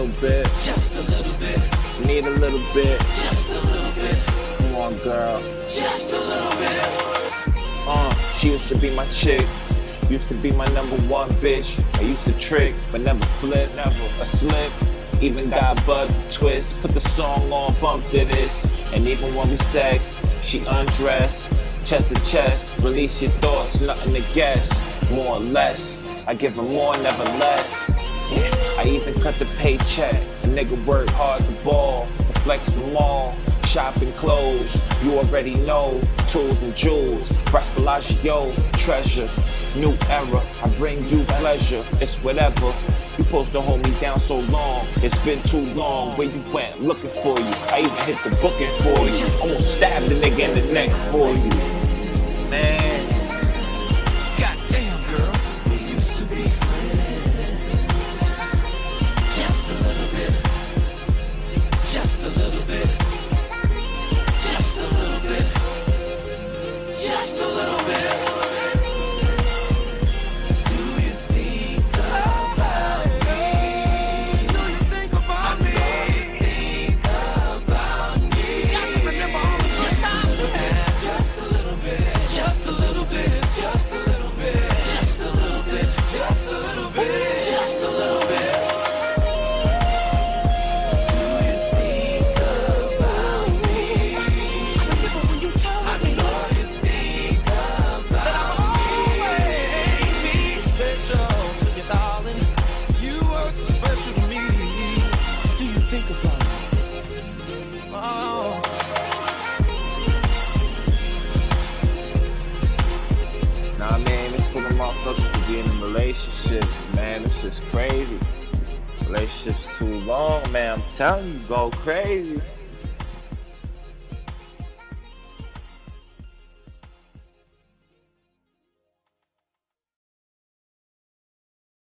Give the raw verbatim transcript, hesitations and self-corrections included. little bit, just a little bit. Need a little bit, just a little bit. Come on, girl, just a little bit. Uh, she used to be my chick, used to be my number one bitch. I used to trick, but never flip, never a slip. Even got a butt twist, put the song on, bump to this. And even when we sex, she undressed, chest to chest. Release your thoughts, nothing to guess, more or less. I give her more, never less. Yeah. I even cut the paycheck. A nigga work hard, the ball, to flex the mall. Shopping clothes, you already know. Tools and jewels, Brass Bellagio, treasure. New era, I bring you pleasure. It's whatever. You supposed to hold me down so long. It's been too long. Where you went, looking for you. I even hit the booking for you. I won't stab the nigga in the neck for you. Man. Nah, man, it's for the motherfuckers to be in relationships, man. It's just crazy. Relationships too long, man. I'm telling you, go crazy.